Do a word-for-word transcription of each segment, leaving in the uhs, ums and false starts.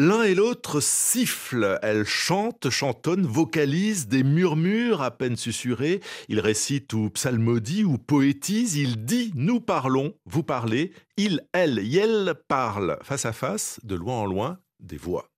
L'un et l'autre sifflent, elle chante, chantonne, vocalise, des murmures à peine susurrés, il récite ou psalmodie ou poétise, il dit « nous parlons », « vous parlez », « il, elle, yel parle », face à face, de loin en loin, des voix.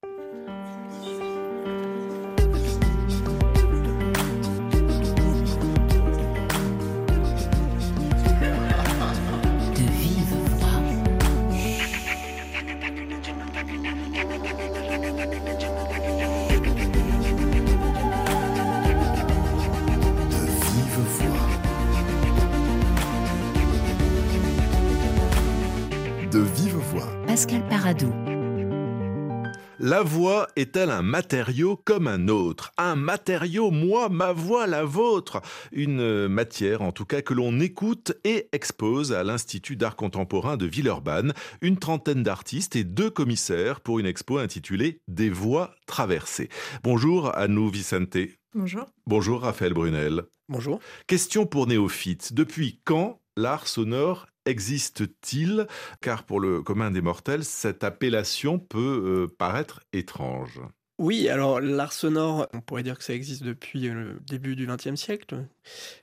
La voix est-elle un matériau comme un autre? Un matériau, moi, ma voix, la vôtre. Une matière, en tout cas, que l'on écoute et expose à l'Institut d'art contemporain de Villeurbanne. Une trentaine d'artistes et deux commissaires pour une expo intitulée « Des voix traversées ». Bonjour Anne-Lou Vicente. Bonjour. Bonjour Raphaël Brunel. Bonjour. Question pour néophytes. Depuis quand l'art sonore existe-t-il? Car pour le commun des mortels, cette appellation peut euh, paraître étrange. Oui, alors l'art sonore, on pourrait dire que ça existe depuis le début du vingtième siècle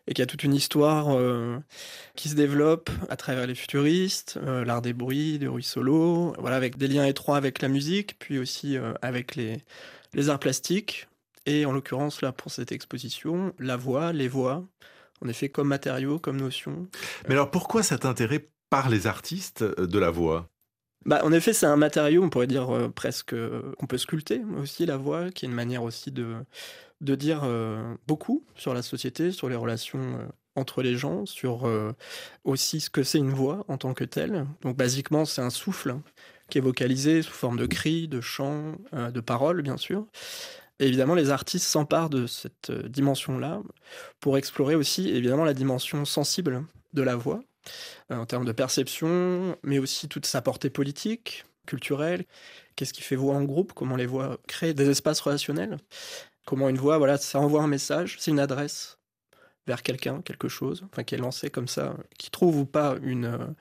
et qu'il y a toute une histoire euh, qui se développe à travers les futuristes, euh, l'art des bruits, de Russolo, voilà, avec des liens étroits avec la musique, puis aussi euh, avec les, les arts plastiques. Et en l'occurrence, là, pour cette exposition, la voix, les voix, en effet, comme matériau, comme notion. Mais alors pourquoi cet intérêt par les artistes de la voix ? Bah, en effet, c'est un matériau, on pourrait dire euh, presque, euh, qu'on peut sculpter aussi, la voix, qui est une manière aussi de, de dire euh, beaucoup sur la société, sur les relations euh, entre les gens, sur euh, aussi ce que c'est une voix en tant que telle. Donc, basiquement, c'est un souffle qui est vocalisé sous forme de cris, de chants, euh, de paroles, bien sûr. Et évidemment, les artistes s'emparent de cette dimension-là pour explorer aussi, évidemment, la dimension sensible de la voix, en termes de perception, mais aussi toute sa portée politique, culturelle. Qu'est-ce qui fait voix en groupe? Comment les voix créent des espaces relationnels? Comment une voix, voilà, ça envoie un message, c'est une adresse vers quelqu'un, quelque chose, enfin, qui est lancée comme ça, qui trouve ou pas une,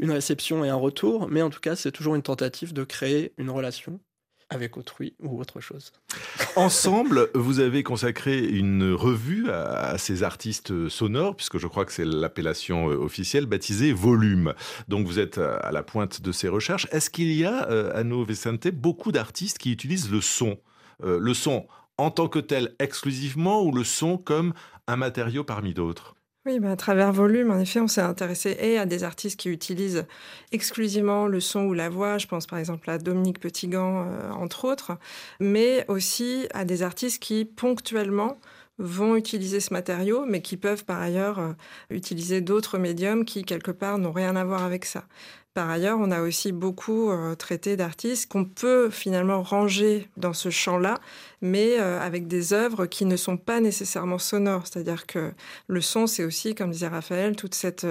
une réception et un retour, mais en tout cas, c'est toujours une tentative de créer une relation avec autrui ou autre chose. Ensemble, vous avez consacré une revue à, à ces artistes sonores, puisque je crois que c'est l'appellation officielle, baptisée « volume ». Donc vous êtes à la pointe de ces recherches. Est-ce qu'il y a, euh, Anne-Lou Vicente, beaucoup d'artistes qui utilisent le son euh, Le son en tant que tel exclusivement, ou le son comme un matériau parmi d'autres? Oui, bah à travers Volume, en effet, on s'est intéressé et à des artistes qui utilisent exclusivement le son ou la voix. Je pense par exemple à Dominique Petitgan, euh, entre autres, mais aussi à des artistes qui, ponctuellement, vont utiliser ce matériau, mais qui peuvent par ailleurs euh, utiliser d'autres médiums qui, quelque part, n'ont rien à voir avec ça. Par ailleurs, on a aussi beaucoup euh, traité d'artistes qu'on peut finalement ranger dans ce champ-là, mais euh, avec des œuvres qui ne sont pas nécessairement sonores. C'est-à-dire que le son, c'est aussi, comme disait Raphaël, toute cette,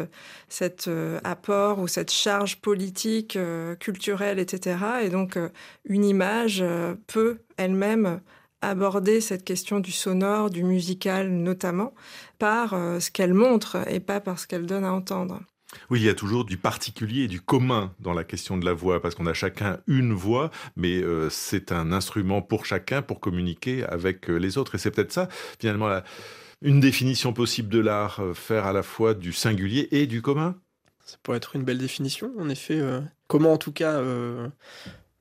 cette euh, apport ou cette charge politique, euh, culturelle, et cetera. Et donc, euh, une image euh, peut elle-même aborder cette question du sonore, du musical notamment, par euh, ce qu'elle montre et pas par ce qu'elle donne à entendre. Oui, il y a toujours du particulier et du commun dans la question de la voix, parce qu'on a chacun une voix, mais euh, c'est un instrument pour chacun pour communiquer avec euh, les autres. Et c'est peut-être ça, finalement, la, une définition possible de l'art, euh, faire à la fois du singulier et du commun. Ça pourrait être une belle définition, en effet. Euh, comment, en tout cas, euh,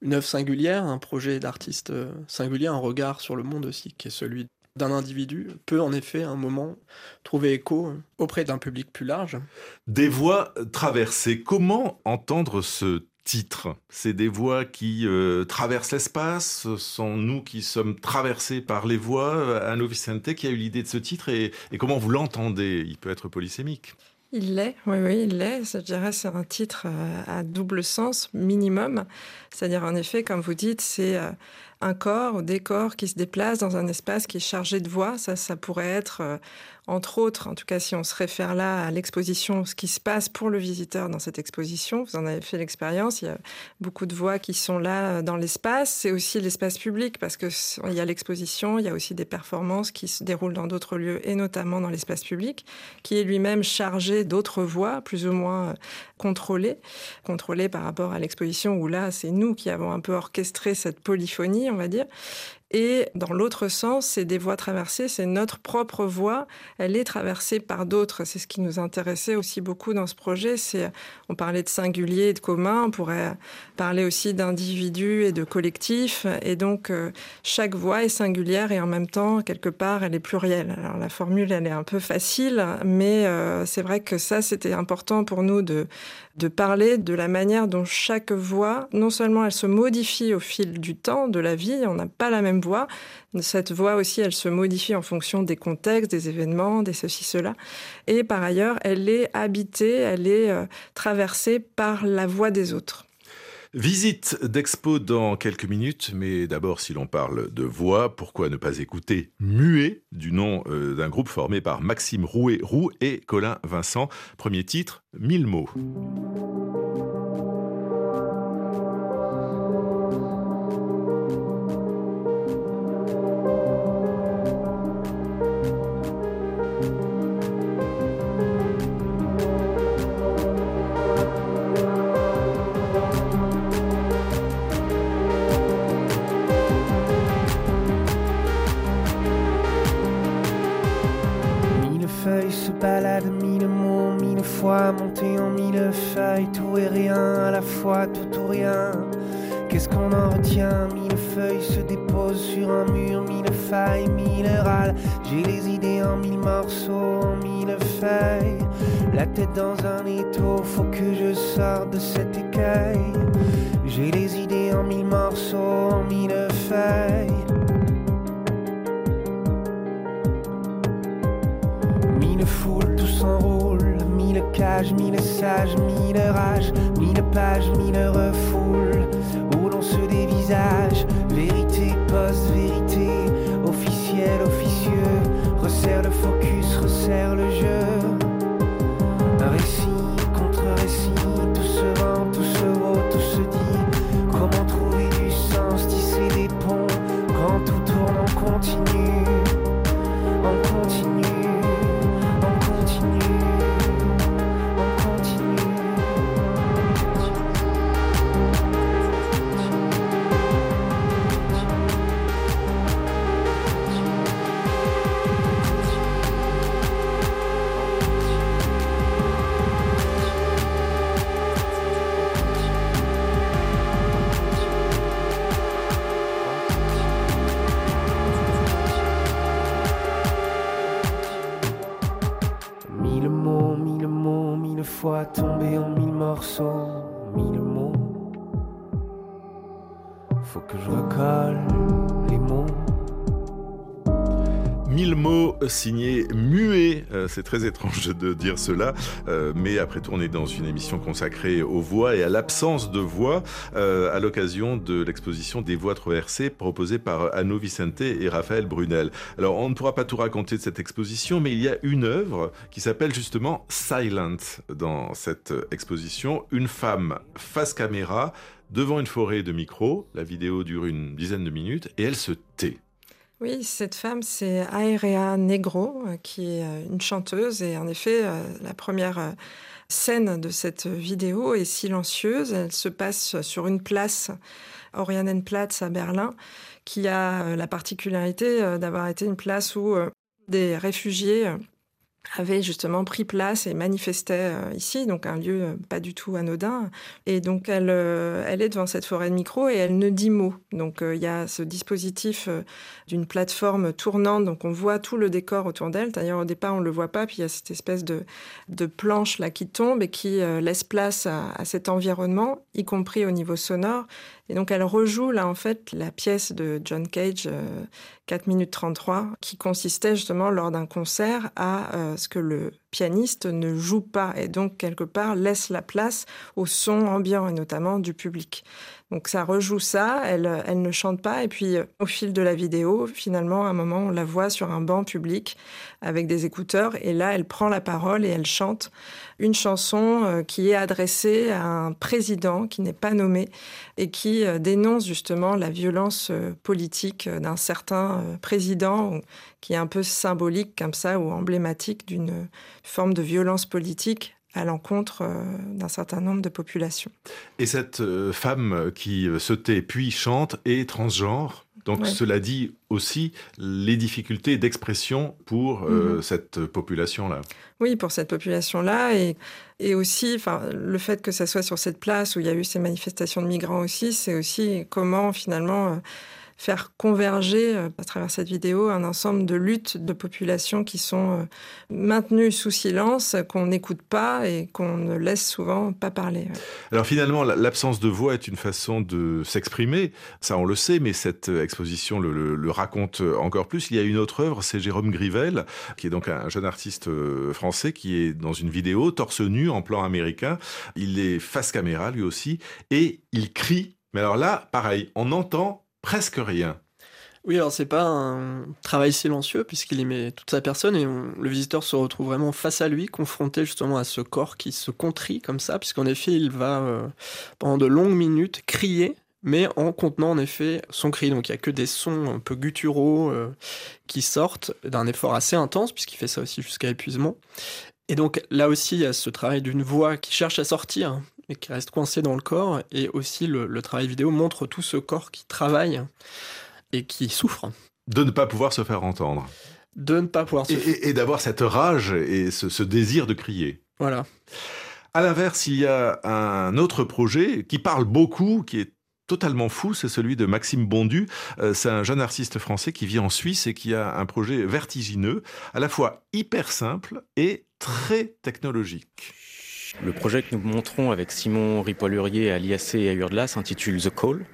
une œuvre singulière, un projet d'artiste euh, singulier, un regard sur le monde aussi, qui est celui d'un individu, peut en effet à un moment trouver écho auprès d'un public plus large. Des voix traversées, comment entendre ce titre? C'est des voix qui euh, traversent l'espace, ce sont nous qui sommes traversés par les voix. Anne-Lou Vicente, qui a eu l'idée de ce titre, et, et comment vous l'entendez? Il peut être polysémique. Il l'est, oui, oui, il l'est. Je dirais que c'est un titre à double sens, minimum. C'est-à-dire, en effet, comme vous dites, c'est un corps, des corps qui se déplacent dans un espace qui est chargé de voix. Ça, ça pourrait être, entre autres, en tout cas, si on se réfère là à l'exposition, ce qui se passe pour le visiteur dans cette exposition. Vous en avez fait l'expérience. Il y a beaucoup de voix qui sont là dans l'espace. C'est aussi l'espace public, parce qu'il y a l'exposition, il y a aussi des performances qui se déroulent dans d'autres lieux, et notamment dans l'espace public, qui est lui-même chargé trouver d'autres voies plus ou moins contrôlées, contrôlées par rapport à l'exposition où là, c'est nous qui avons un peu orchestré cette polyphonie, on va dire. Et dans l'autre sens, c'est des voies traversées, c'est notre propre voie, elle est traversée par d'autres. C'est ce qui nous intéressait aussi beaucoup dans ce projet. C'est, on parlait de singulier et de commun, on pourrait parler aussi d'individus et de collectifs. Et donc, euh, chaque voie est singulière et en même temps, quelque part, elle est plurielle. Alors la formule, elle est un peu facile, mais euh, c'est vrai que ça, c'était important pour nous de, de parler de la manière dont chaque voie, non seulement elle se modifie au fil du temps, de la vie, on n'a pas la même voix. Cette voix aussi, elle se modifie en fonction des contextes, des événements, des ceci, cela. Et par ailleurs, elle est habitée, elle est euh, traversée par la voix des autres. Visite d'expo dans quelques minutes, mais d'abord, si l'on parle de voix, pourquoi ne pas écouter Muet, du nom euh, d'un groupe formé par Maxime Rouet-Roux et Colin Vincent. Premier titre, Mille mots. Monté en mille feuilles, tout et rien, à la fois tout ou rien. Qu'est-ce qu'on en retient? Mille feuilles se déposent sur un mur, mille failles, mille râles. J'ai les idées en mille morceaux, en mille feuilles. La tête dans un étau, faut que je sorte de cet écueil. J'ai les idées en mille morceaux, en mille feuilles. Mille foules, tout s'enroule. Mille cages, mille sages, mille rages, mille pages, mille refoules, où l'on se dévisage. Vérité, post-vérité, officiel, officieux, resserre le focus, resserre le jeu. Un récit, contre-récit, tout se vend, tout se vaut, tout se dit. Comment trouver du sens, tisser des ponts, quand tout tourne en continu, en continu, en continu. Tombé en mille morceaux, mille mots. Faut que je recolle les mots. Mille mots signés Muet, euh, c'est très étrange de dire cela, euh, mais après tout on est dans une émission consacrée aux voix et à l'absence de voix, euh, à l'occasion de l'exposition Des Voix Traversées proposée par Anne-Lou Vicente et Raphaël Brunel. Alors on ne pourra pas tout raconter de cette exposition, mais il y a une œuvre qui s'appelle justement Silent dans cette exposition, une femme face caméra devant une forêt de micros, la vidéo dure une dizaine de minutes et elle se tait. Oui, cette femme, c'est Aérea Negro, qui est une chanteuse. Et en effet, la première scène de cette vidéo est silencieuse. Elle se passe sur une place, Oranienplatz à Berlin, qui a la particularité d'avoir été une place où des réfugiés avaient justement pris place et manifestaient ici, donc un lieu pas du tout anodin. Et donc, elle, elle est devant cette forêt de micro et elle ne dit mot. Donc, il y a ce dispositif d'une plateforme tournante, donc on voit tout le décor autour d'elle. D'ailleurs, au départ, on ne le voit pas, puis il y a cette espèce de, de planche là qui tombe et qui laisse place à, à cet environnement, y compris au niveau sonore. Et donc, elle rejoue là, en fait, la pièce de John Cage, euh, quatre minutes trente-trois, qui consistait justement, lors d'un concert, à euh, ce que le pianiste ne joue pas et donc, quelque part, laisse la place au son ambiant et notamment du public. Donc, ça rejoue ça, elle, elle ne chante pas. Et puis, euh, au fil de la vidéo, finalement, à un moment, on la voit sur un banc public avec des écouteurs. Et là, elle prend la parole et elle chante une chanson euh, qui est adressée à un président qui n'est pas nommé et qui dénonce justement la violence politique d'un certain président qui est un peu symbolique comme ça ou emblématique d'une, forme de violence politique à l'encontre euh, d'un certain nombre de populations. Et cette euh, femme qui se tait puis chante est transgenre. Donc ouais. Cela dit aussi les difficultés d'expression pour euh, mmh. cette population-là. Oui, pour cette population-là. Et, et aussi, le fait que ça soit sur cette place où il y a eu ces manifestations de migrants aussi, c'est aussi comment finalement... Euh, faire converger euh, à travers cette vidéo un ensemble de luttes de populations qui sont euh, maintenues sous silence, qu'on n'écoute pas et qu'on ne laisse souvent pas parler. Ouais. Alors finalement, l'absence de voix est une façon de s'exprimer, ça on le sait, mais cette exposition le, le, le raconte encore plus. Il y a une autre œuvre, c'est Jérôme Grivel, qui est donc un jeune artiste français qui est dans une vidéo torse nu en plan américain. Il est face caméra lui aussi et il crie. Mais alors là, pareil, on entend presque rien. Oui, alors c'est pas un travail silencieux puisqu'il y met toute sa personne et on, le visiteur se retrouve vraiment face à lui, confronté justement à ce corps qui se contrit comme ça, puisqu'en effet il va euh, pendant de longues minutes crier, mais en contenant en effet son cri. Donc il n'y a que des sons un peu gutturaux euh, qui sortent d'un effort assez intense, puisqu'il fait ça aussi jusqu'à épuisement. Et donc là aussi il y a ce travail d'une voix qui cherche à sortir, et qui reste coincé dans le corps, et aussi le, le travail vidéo montre tout ce corps qui travaille et qui souffre. De ne pas pouvoir se faire entendre. De ne pas pouvoir se... Et, et, et d'avoir cette rage et ce, ce désir de crier. Voilà. À l'inverse, il y a un autre projet qui parle beaucoup, qui est totalement fou, c'est celui de Maxime Bondu. Euh, c'est un jeune artiste français qui vit en Suisse et qui a un projet vertigineux, à la fois hyper simple et très technologique. Le projet que nous montrons avec Simon Ripoll-Hurier à l'I A C et à Urdlas s'intitule The Call.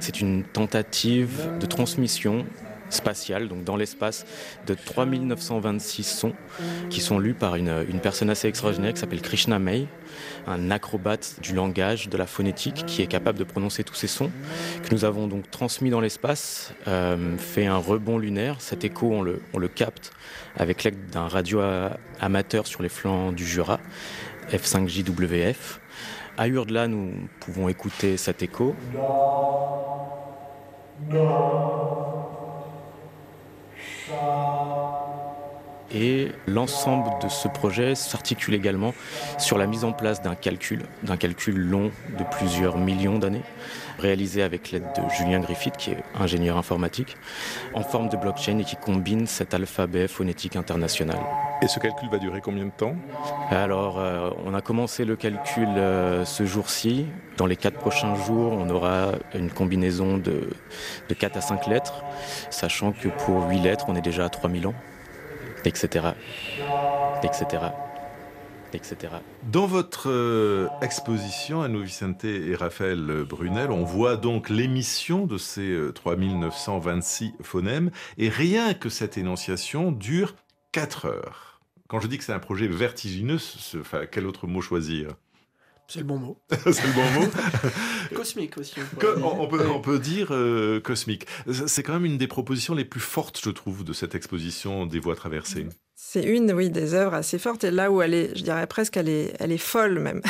C'est une tentative de transmission spatiale, donc dans l'espace, de trois mille neuf cent vingt-six sons qui sont lus par une, une personne assez extraordinaire qui s'appelle Krishna Maï, un acrobate du langage, de la phonétique, qui est capable de prononcer tous ces sons, que nous avons donc transmis dans l'espace, euh, fait un rebond lunaire. Cet écho, on le, on le capte avec l'aide d'un radio amateur sur les flancs du Jura, F cinq J W F. À Urdlas, nous pouvons écouter cet écho. Non, non. Et l'ensemble de ce projet s'articule également sur la mise en place d'un calcul, d'un calcul long de plusieurs millions d'années, réalisé avec l'aide de Julien Griffith, qui est ingénieur informatique, en forme de blockchain et qui combine cet alphabet phonétique international. Et ce calcul va durer combien de temps ? Alors, euh, on a commencé le calcul euh, ce jour-ci. Dans les quatre prochains jours, on aura une combinaison de, de quatre à cinq lettres, sachant que pour huit lettres, on est déjà à trois mille ans, et cetera, et cetera, et cetera. Dans votre euh, exposition, Anne-Lou Vicente et Raphaël Brunel, on voit donc l'émission de ces euh, trois mille neuf cent vingt-six phonèmes, et rien que cette énonciation dure quatre heures. Quand je dis que c'est un projet vertigineux, ce, enfin, quel autre mot choisir ? C'est le bon mot. C'est le bon mot. Cosmique aussi. On, que, on, peut, on peut dire euh, cosmique. C'est quand même une des propositions les plus fortes, je trouve, de cette exposition des Voix Traversées. C'est une, oui, des œuvres assez fortes. Et là où elle est, je dirais presque, elle est, elle est folle même.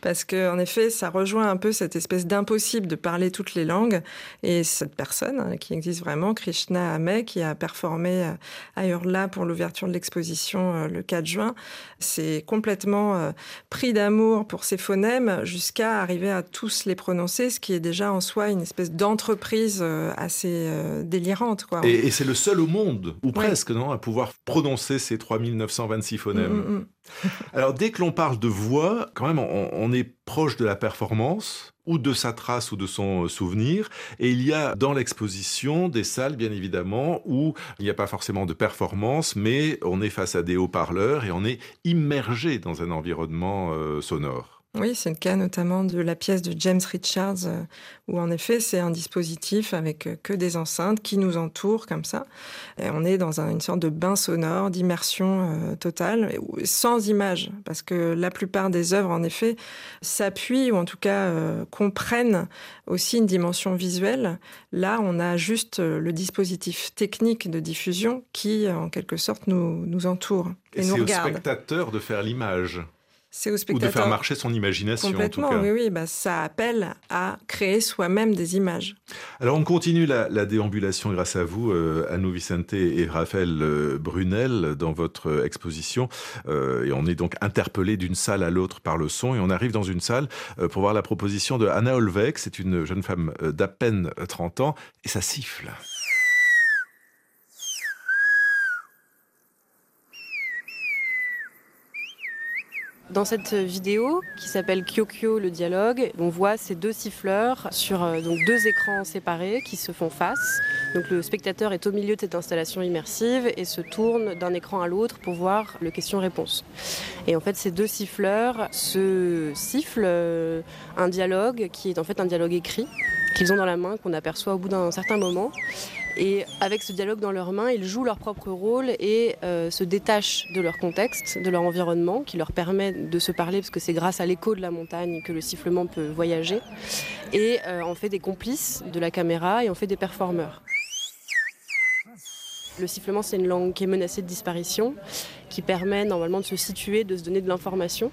Parce qu'en effet, ça rejoint un peu cette espèce d'impossible de parler toutes les langues. Et cette personne hein, qui existe vraiment, Krishna Maï, qui a performé à Urdlas pour l'ouverture de l'exposition euh, le quatre juin, s'est complètement euh, pris d'amour pour ces phonèmes jusqu'à arriver à tous les prononcer, ce qui est déjà en soi une espèce d'entreprise euh, assez euh, délirante, quoi. Et, et c'est le seul au monde, ou ouais. presque, non, à pouvoir prononcer ces trois mille neuf cent vingt-six phonèmes. Mmh, mmh. Alors, dès que l'on parle de voix, quand même, on, on est proche de la performance, ou de sa trace, ou de son souvenir. Et il y a dans l'exposition des salles, bien évidemment, où il n'y a pas forcément de performance, mais on est face à des haut-parleurs et on est immergé dans un environnement euh, sonore. Oui, c'est le cas notamment de la pièce de James Richards, où en effet c'est un dispositif avec que des enceintes qui nous entourent comme ça. Et on est dans une sorte de bain sonore, d'immersion euh, totale, sans image, parce que la plupart des œuvres en effet s'appuient, ou en tout cas euh, comprennent aussi une dimension visuelle. Là, on a juste le dispositif technique de diffusion qui en quelque sorte nous, nous entoure et, et nous regarde. Et c'est au spectateur de faire l'image. C'est au spectateur. Ou de faire marcher son imagination, complètement, en tout cas. Oui, oui, bah, ça appelle à créer soi-même des images. Alors, on continue la, la déambulation grâce à vous, euh, Anne-Lou Vicente et Raphaël euh, Brunel, dans votre exposition. Euh, et on est donc interpellé d'une salle à l'autre par le son. Et on arrive dans une salle euh, pour voir la proposition de Anna Holweck. C'est une jeune femme euh, d'à peine trente ans. Et ça siffle. Dans cette vidéo qui s'appelle Kyokyo, le dialogue, on voit ces deux siffleurs sur euh, donc deux écrans séparés qui se font face. Donc le spectateur est au milieu de cette installation immersive et se tourne d'un écran à l'autre pour voir le question-réponse. Et en fait, ces deux siffleurs se sifflent euh, un dialogue qui est en fait un dialogue écrit qu'ils ont dans la main, qu'on aperçoit au bout d'un certain moment. Et avec ce dialogue dans leurs mains, ils jouent leur propre rôle et euh, se détachent de leur contexte, de leur environnement, qui leur permet de se parler, parce que c'est grâce à l'écho de la montagne que le sifflement peut voyager. Et euh, on fait des complices de la caméra et on fait des performeurs. Le sifflement, c'est une langue qui est menacée de disparition, qui permet normalement de se situer, de se donner de l'information.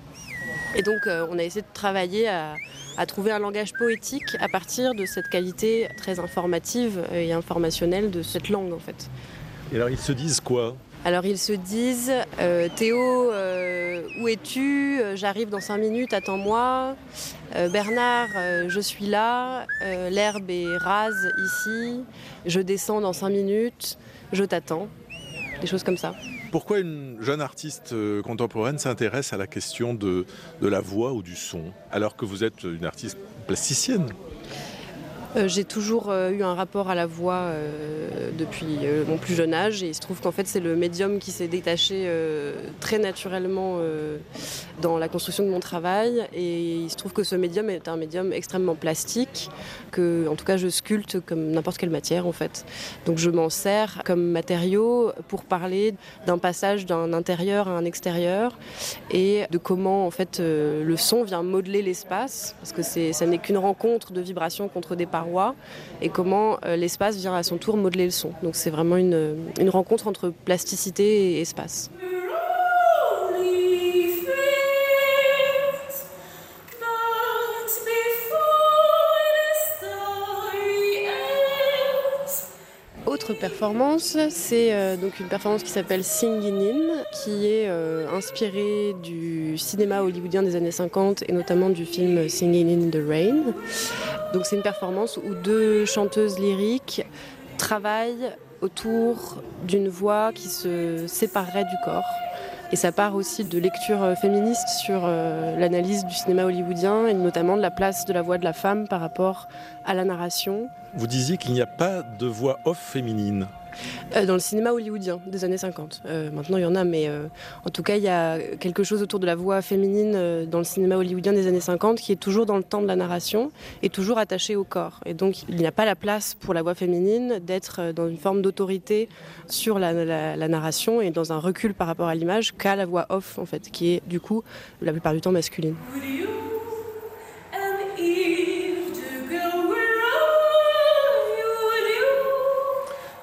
Et donc, euh, on a essayé de travailler à, à trouver un langage poétique à partir de cette qualité très informative et informationnelle de cette langue, en fait. Et alors, ils se disent quoi ? Alors, ils se disent euh, « Théo, euh, où es-tu ? J'arrive dans cinq minutes, attends-moi. Euh, Bernard, euh, je suis là. Euh, l'herbe est rase ici. Je descends dans cinq minutes. Je t'attends. » Des choses comme ça. Pourquoi une jeune artiste contemporaine s'intéresse à la question de, de la voix ou du son, alors que vous êtes une artiste plasticienne ? Euh, j'ai toujours euh, eu un rapport à la voix euh, depuis euh, mon plus jeune âge, et il se trouve qu'en fait c'est le médium qui s'est détaché euh, très naturellement euh, dans la construction de mon travail, et il se trouve que ce médium est un médium extrêmement plastique, que en tout cas je sculpte comme n'importe quelle matière en fait. Donc je m'en sers comme matériau pour parler d'un passage d'un intérieur à un extérieur, et de comment en fait euh, le son vient modeler l'espace, parce que c'est, ça n'est qu'une rencontre de vibrations contre des parois, et comment euh, l'espace vient à son tour modeler le son. Donc c'est vraiment une, une rencontre entre plasticité et espace. Autre performance, c'est euh, donc une performance qui s'appelle Singin' In, qui est euh, inspirée du cinéma hollywoodien des années cinquante et notamment du film Singin' In The Rain. Donc c'est une performance où deux chanteuses lyriques travaillent autour d'une voix qui se séparerait du corps. Et ça part aussi de lectures féministes sur euh, l'analyse du cinéma hollywoodien et notamment de la place de la voix de la femme par rapport à la narration. Vous disiez qu'il n'y a pas de voix off féminine ? Euh, dans le cinéma hollywoodien des années cinquante. Euh, maintenant, il y en a, mais euh, en tout cas, il y a quelque chose autour de la voix féminine euh, dans le cinéma hollywoodien des années cinquante qui est toujours dans le temps de la narration et toujours attachée au corps. Et donc, il n'y a pas la place pour la voix féminine d'être dans une forme d'autorité sur la, la, la narration et dans un recul par rapport à l'image qu'à la voix off, en fait, qui est du coup la plupart du temps masculine.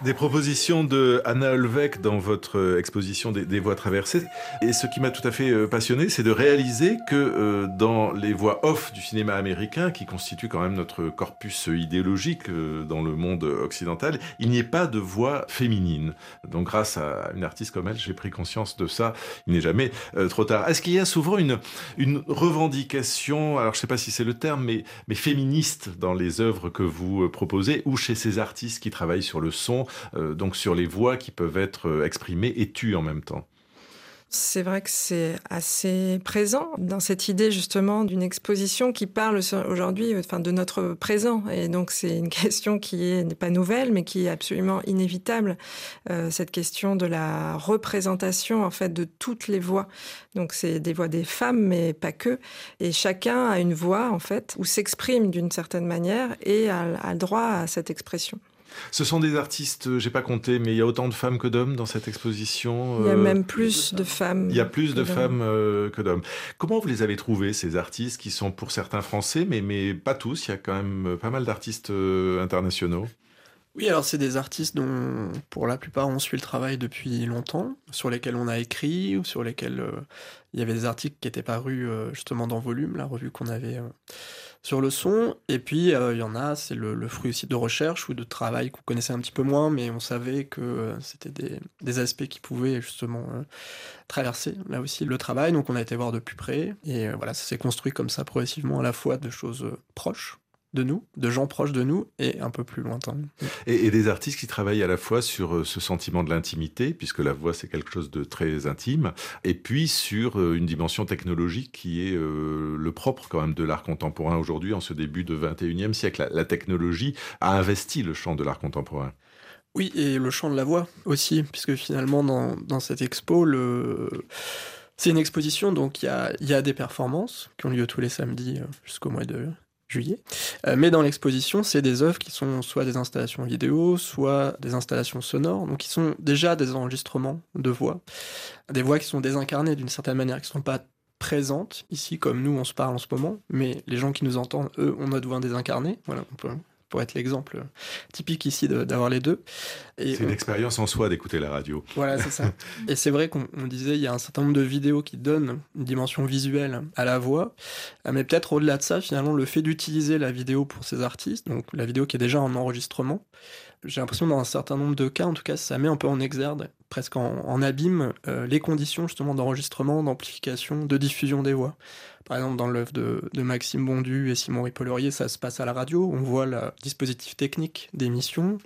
Des propositions de Anna Holweck dans votre exposition des, des voix traversées. Et ce qui m'a tout à fait euh, passionné, c'est de réaliser que euh, dans les voix off du cinéma américain, qui constituent quand même notre corpus idéologique euh, dans le monde occidental, il n'y ait pas de voix féminine. Donc grâce à une artiste comme elle, j'ai pris conscience de ça. Il n'est jamais euh, trop tard. Est-ce qu'il y a souvent une, une revendication, alors je ne sais pas si c'est le terme, mais, mais féministe dans les œuvres que vous proposez, ou chez ces artistes qui travaillent sur le son, Euh, donc sur les voix qui peuvent être exprimées et tues en même temps. C'est vrai que c'est assez présent dans cette idée justement d'une exposition qui parle aujourd'hui enfin, de notre présent. Et donc c'est une question qui est, n'est pas nouvelle, mais qui est absolument inévitable. Euh, cette question de la représentation en fait de toutes les voix. Donc c'est des voix des femmes, mais pas que. Et chacun a une voix en fait, ou s'exprime d'une certaine manière et a, a droit à cette expression. Ce sont des artistes, j'ai pas compté, mais il y a autant de femmes que d'hommes dans cette exposition. Il y a euh, même plus de femmes. Il y a plus de femmes euh, que d'hommes. Comment vous les avez trouvés, ces artistes, qui sont pour certains français, mais, mais pas tous, il y a quand même pas mal d'artistes euh, internationaux? Oui, alors c'est des artistes dont, pour la plupart, on suit le travail depuis longtemps, sur lesquels on a écrit, ou sur lesquels euh, il y avait des articles qui étaient parus euh, justement dans Volume, la revue qu'on avait euh, sur le son. Et puis, euh, il y en a, c'est le, le fruit aussi de recherche ou de travail qu'on connaissait un petit peu moins, mais on savait que euh, c'était des, des aspects qui pouvaient justement euh, traverser, là aussi, le travail. Donc, on a été voir de plus près. Et euh, voilà, ça s'est construit comme ça, progressivement, à la fois de choses euh, proches de nous, de gens proches de nous et un peu plus lointains. Et, et des artistes qui travaillent à la fois sur ce sentiment de l'intimité, puisque la voix c'est quelque chose de très intime, et puis sur une dimension technologique qui est euh, le propre quand même de l'art contemporain aujourd'hui, en ce début de vingt et unième siècle. La, la technologie a investi le champ de l'art contemporain. Oui, et le champ de la voix aussi, puisque finalement dans, dans cette expo, le... c'est une exposition, donc il y a, y a des performances qui ont lieu tous les samedis jusqu'au mois de juillet. Euh, mais dans l'exposition, c'est des œuvres qui sont soit des installations vidéo, soit des installations sonores, donc qui sont déjà des enregistrements de voix, des voix qui sont désincarnées d'une certaine manière, qui ne sont pas présentes ici, comme nous, on se parle en ce moment, mais les gens qui nous entendent, eux, ont notre voix désincarnée. Voilà, on peut, pour être l'exemple typique ici de, d'avoir les deux. Et c'est on... une expérience en soi d'écouter la radio. Voilà, c'est ça. Et c'est vrai qu'on on disait, il y a un certain nombre de vidéos qui donnent une dimension visuelle à la voix, mais peut-être au-delà de ça, finalement, le fait d'utiliser la vidéo pour ces artistes, donc la vidéo qui est déjà en enregistrement, j'ai l'impression dans un certain nombre de cas, en tout cas, ça met un peu en exergue, presque en, en abîme, euh, les conditions justement d'enregistrement, d'amplification, de diffusion des voix. Par exemple, dans l'œuvre de, de Maxime Bondu et Simon Ripoll-Hurier, ça se passe à la radio, on voit le dispositif technique d'émission.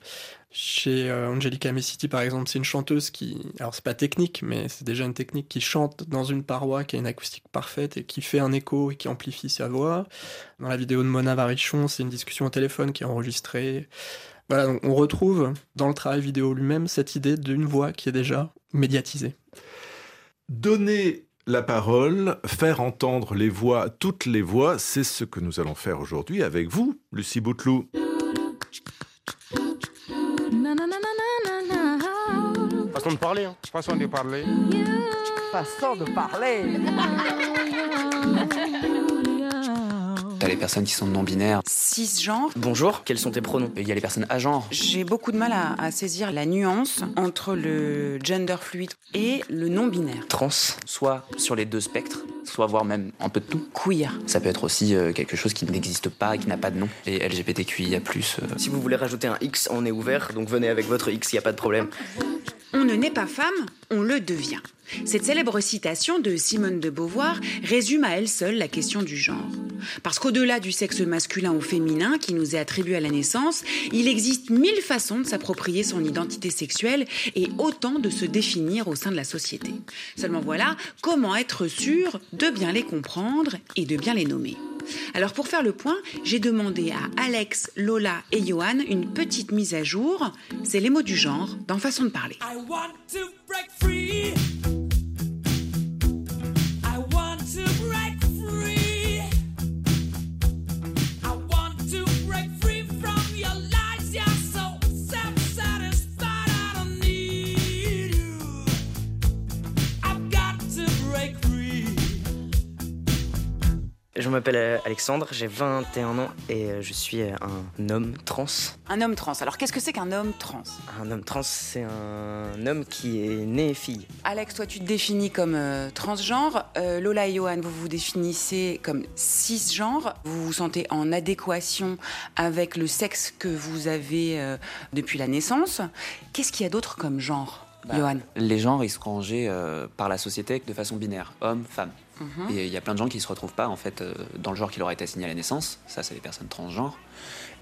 Chez euh, Angelica Messiti, par exemple, c'est une chanteuse qui... Alors, c'est pas technique, mais c'est déjà une technique qui chante dans une paroi, qui a une acoustique parfaite et qui fait un écho et qui amplifie sa voix. Dans la vidéo de Mona Varichon, c'est une discussion au téléphone qui est enregistrée. Voilà, donc on retrouve dans le travail vidéo lui-même cette idée d'une voix qui est déjà médiatisée. Donner la parole, faire entendre les voix, toutes les voix, c'est ce que nous allons faire aujourd'hui avec vous, Lucie Bouteloup. Façon de parler, hein. Façon de parler. Façon de parler. T'as les personnes qui sont non-binaires. Cisgenres. Bonjour, quels sont tes pronoms? Il y a les personnes à genre. J'ai beaucoup de mal à, à saisir la nuance entre le gender fluide et le non-binaire. Trans, soit sur les deux spectres, soit voire même un peu de tout. Queer. Ça peut être aussi euh, quelque chose qui n'existe pas, qui n'a pas de nom. Et L G B T Q I A plus. Euh... Si vous voulez rajouter un X, on est ouvert, donc venez avec votre X, il n'y a pas de problème. On ne naît pas femme, on le devient. Cette célèbre citation de Simone de Beauvoir résume à elle seule la question du genre. Parce qu'au-delà du sexe masculin ou féminin qui nous est attribué à la naissance, il existe mille façons de s'approprier son identité sexuelle et autant de se définir au sein de la société. Seulement voilà, comment être sûr de bien les comprendre et de bien les nommer ? Alors pour faire le point, j'ai demandé à Alex, Lola et Johan une petite mise à jour. C'est les mots du genre dans Façon de parler. I want to break free. I want to break free. I want to break free from your lies. You're so self-satisfied. I don't need you. I've got to break free. Je m'appelle Alexandre, j'ai vingt et un ans et je suis un homme trans. Un homme trans, alors qu'est-ce que c'est qu'un homme trans ? Un homme trans, c'est un homme qui est né fille. Alex, toi tu te définis comme euh, transgenre, euh, Lola et Johan, vous vous définissez comme cisgenre, vous vous sentez en adéquation avec le sexe que vous avez euh, depuis la naissance. Qu'est-ce qu'il y a d'autre comme genre ? Bah, Johan. Les genres, ils sont rangés euh, par la société de façon binaire, homme, femme. Mm-hmm. Et il y a plein de gens qui ne se retrouvent pas, en fait, euh, dans le genre qui leur a été assigné à la naissance. Ça, c'est les personnes transgenres.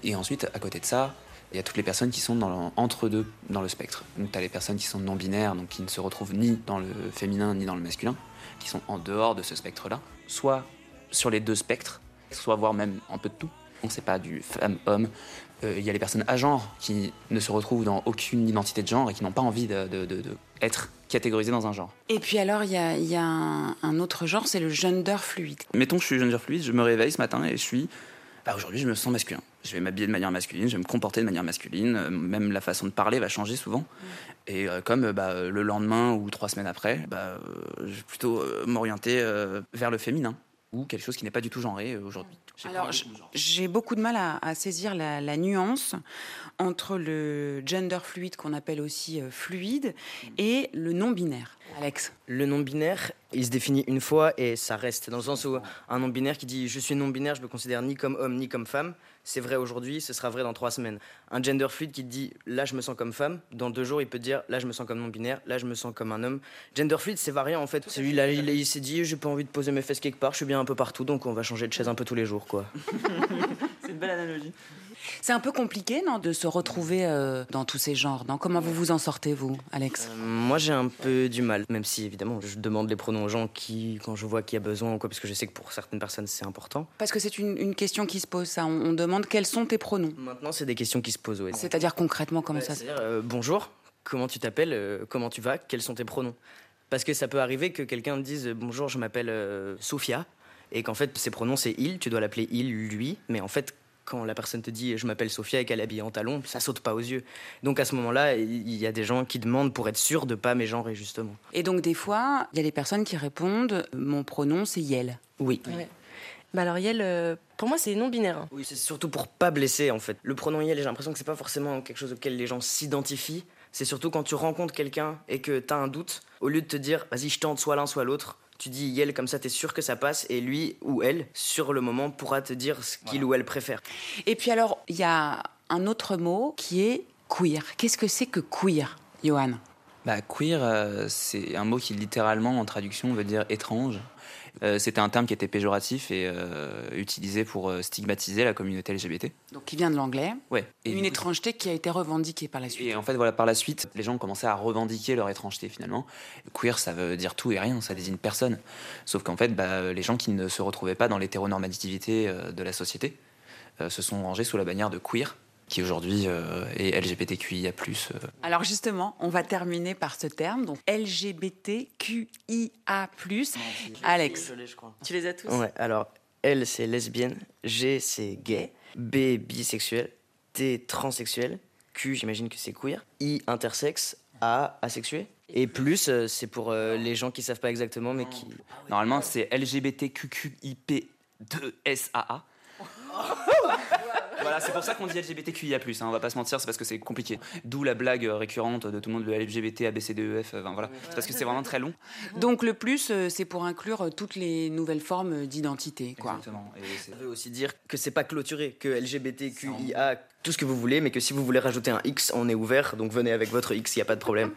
Et ensuite, à côté de ça, il y a toutes les personnes qui sont dans entre-deux dans le spectre. Donc, tu as les personnes qui sont non-binaires, donc qui ne se retrouvent ni dans le féminin ni dans le masculin, qui sont en dehors de ce spectre-là, soit sur les deux spectres, soit voire même un peu de tout. On ne sait pas du femme-homme. Il euh, y a les personnes à genre qui ne se retrouvent dans aucune identité de genre et qui n'ont pas envie d'être de, de, de catégorisées dans un genre. Et puis alors, il y a, y a un, un autre genre, c'est le gender fluide. Mettons que je suis gender fluide, je me réveille ce matin et je suis... Bah, aujourd'hui, je me sens masculin. Je vais m'habiller de manière masculine, je vais me comporter de manière masculine. Même la façon de parler va changer souvent. Mmh. Et euh, comme bah, le lendemain ou trois semaines après, bah, euh, je vais plutôt euh, m'orienter euh, vers le féminin. ou quelque chose qui n'est pas du tout genré aujourd'hui? Alors, j'ai beaucoup de mal à, à saisir la, la nuance entre le gender fluide, qu'on appelle aussi euh, fluide, et le non-binaire. Alex? Le non-binaire, il se définit une fois et ça reste, dans le sens où un non-binaire qui dit « je suis non-binaire, je me considère ni comme homme ni comme femme », c'est vrai aujourd'hui, ce sera vrai dans trois semaines. Un gender fluide qui dit « là, je me sens comme femme », dans deux jours, il peut dire « là, je me sens comme non-binaire, là, je me sens comme un homme ». Gender fluide, c'est variant, en fait. Celui-là, il, il s'est dit « j'ai pas envie de poser mes fesses quelque part, je suis bien un peu partout, donc on va changer de chaise un peu tous les jours, quoi. » C'est une belle analogie. C'est un peu compliqué, non, de se retrouver euh, dans tous ces genres, non? Comment vous vous en sortez, vous, Alex? euh, Moi, j'ai un peu du mal, même si, évidemment, je demande les pronoms aux gens qui, quand je vois qu'il y a besoin ou quoi, parce que je sais que pour certaines personnes, c'est important. Parce que c'est une, une question qui se pose, ça. On, on demande quels sont tes pronoms. Maintenant, c'est des questions qui se posent, oui. C'est-à-dire concrètement, comment ouais, ça se passe? euh, Bonjour, comment tu t'appelles, euh, comment tu vas, quels sont tes pronoms? Parce que ça peut arriver que quelqu'un dise « bonjour, je m'appelle euh, Sophia », et qu'en fait, ses pronoms, c'est « il », tu dois l'appeler « il », « lui », mais en fait, quand la personne te dit « je m'appelle Sophia » et qu'elle est habillée en talons, ça saute pas aux yeux. Donc à ce moment-là, il y a des gens qui demandent pour être sûr de pas mégenrer, justement. Et donc des fois, il y a des personnes qui répondent « mon pronom, c'est Yel ». Oui. Ouais. Bah alors Yel, pour moi, c'est non-binaire. Oui, c'est surtout pour pas blesser, en fait. Le pronom Yel, j'ai l'impression que c'est pas forcément quelque chose auquel les gens s'identifient. C'est surtout quand tu rencontres quelqu'un et que t'as un doute, au lieu de te dire « vas-y, je tente soit l'un, soit l'autre », tu dis « Yel » comme ça, t'es sûr que ça passe, et lui ou elle, sur le moment, pourra te dire ce qu'il voilà. ou elle préfère. Et puis alors, il y a un autre mot qui est « queer ». Qu'est-ce que c'est que « queer », Johan? Bah, queer, euh, c'est un mot qui, littéralement, en traduction, veut dire « étrange ». Euh, c'était un terme qui était péjoratif et euh, utilisé pour euh, stigmatiser la communauté L G B T. Donc qui vient de l'anglais. Ouais. Et une étrangeté qui a été revendiquée par la suite. Et en fait, voilà, par la suite, les gens ont commencé à revendiquer leur étrangeté finalement. Queer, ça veut dire tout et rien, ça désigne personne. Sauf qu'en fait, bah, les gens qui ne se retrouvaient pas dans l'hétéronormativité euh, de la société euh, se sont rangés sous la bannière de queer, qui aujourd'hui euh, est L G B T Q I A plus. Euh. Alors justement, on va terminer par ce terme, donc L G B T Q I A plus. Alex, je crois. Tu les as tous? Ouais, alors L, c'est lesbienne, G, c'est gay, B, bisexuel, T, transsexuel, Q, j'imagine que c'est queer, I, intersexe, A, asexué. Et plus, euh, c'est pour euh, les gens qui savent pas exactement, mais qui... Normalement, c'est L G B T Q Q I P deux S A A. Voilà, c'est pour ça qu'on dit L G B T Q I A plus, hein, on va pas se mentir, c'est parce que c'est compliqué. D'où la blague récurrente de tout le monde, le L G B T A B C D E F, enfin, voilà. C'est parce que c'est vraiment très long. Donc le plus, c'est pour inclure toutes les nouvelles formes d'identité, quoi. Exactement. Et c'est... Ça veut aussi dire que c'est pas clôturé, que L G B T Q I A, tout ce que vous voulez, mais que si vous voulez rajouter un X, on est ouvert, donc venez avec votre X, il n'y a pas de problème.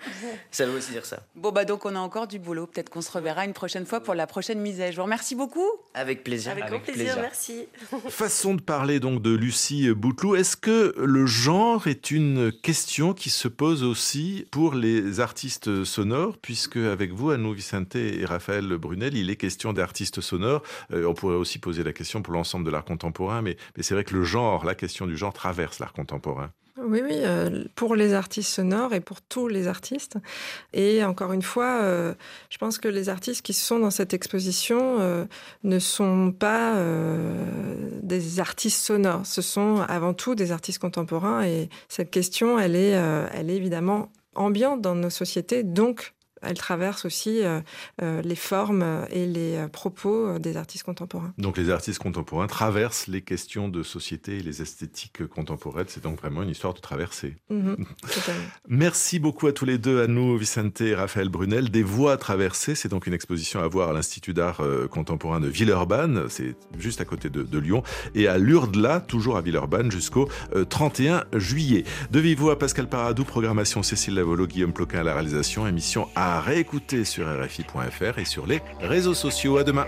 Ça veut aussi dire ça. Bon, bah donc on a encore du boulot, peut-être qu'on se reverra une prochaine fois pour la prochaine mise à jour. Merci beaucoup. Avec plaisir. Avec, avec plaisir, plaisir, merci. Façon de parler donc de Lucie Bouteloup, est-ce que le genre est une question qui se pose aussi pour les artistes sonores, puisque avec vous, Anne-Lou Vicente et Raphaël Brunel, il est question d'artistes sonores. Euh, on pourrait aussi poser la question pour l'ensemble de l'art contemporain, mais, mais c'est vrai que le genre, la question du genre traverse l'art contemporain. Oui, oui, euh, pour les artistes sonores et pour tous les artistes. Et encore une fois, euh, je pense que les artistes qui sont dans cette exposition euh, ne sont pas euh, des artistes sonores. Ce sont avant tout des artistes contemporains. Et cette question, elle est, euh, elle est évidemment ambiante dans nos sociétés. Donc, elle traverse aussi euh, euh, les formes et les euh, propos des artistes contemporains. Donc les artistes contemporains traversent les questions de société et les esthétiques contemporaines. C'est donc vraiment une histoire de traversée. Mm-hmm. Merci beaucoup à tous les deux, Anne-Lou Vicente et Raphaël Brunel. Des voix traversées, c'est donc une exposition à voir à l'Institut d'art contemporain de Villeurbanne, c'est juste à côté de, de Lyon, et à Urdlas, toujours à Villeurbanne, jusqu'au trente et un juillet. De vive voix, Pascal Paradou, programmation Cécile Lavolo, Guillaume Ploquin à la réalisation, émission à à réécouter sur R F I point F R et sur les réseaux sociaux. À demain.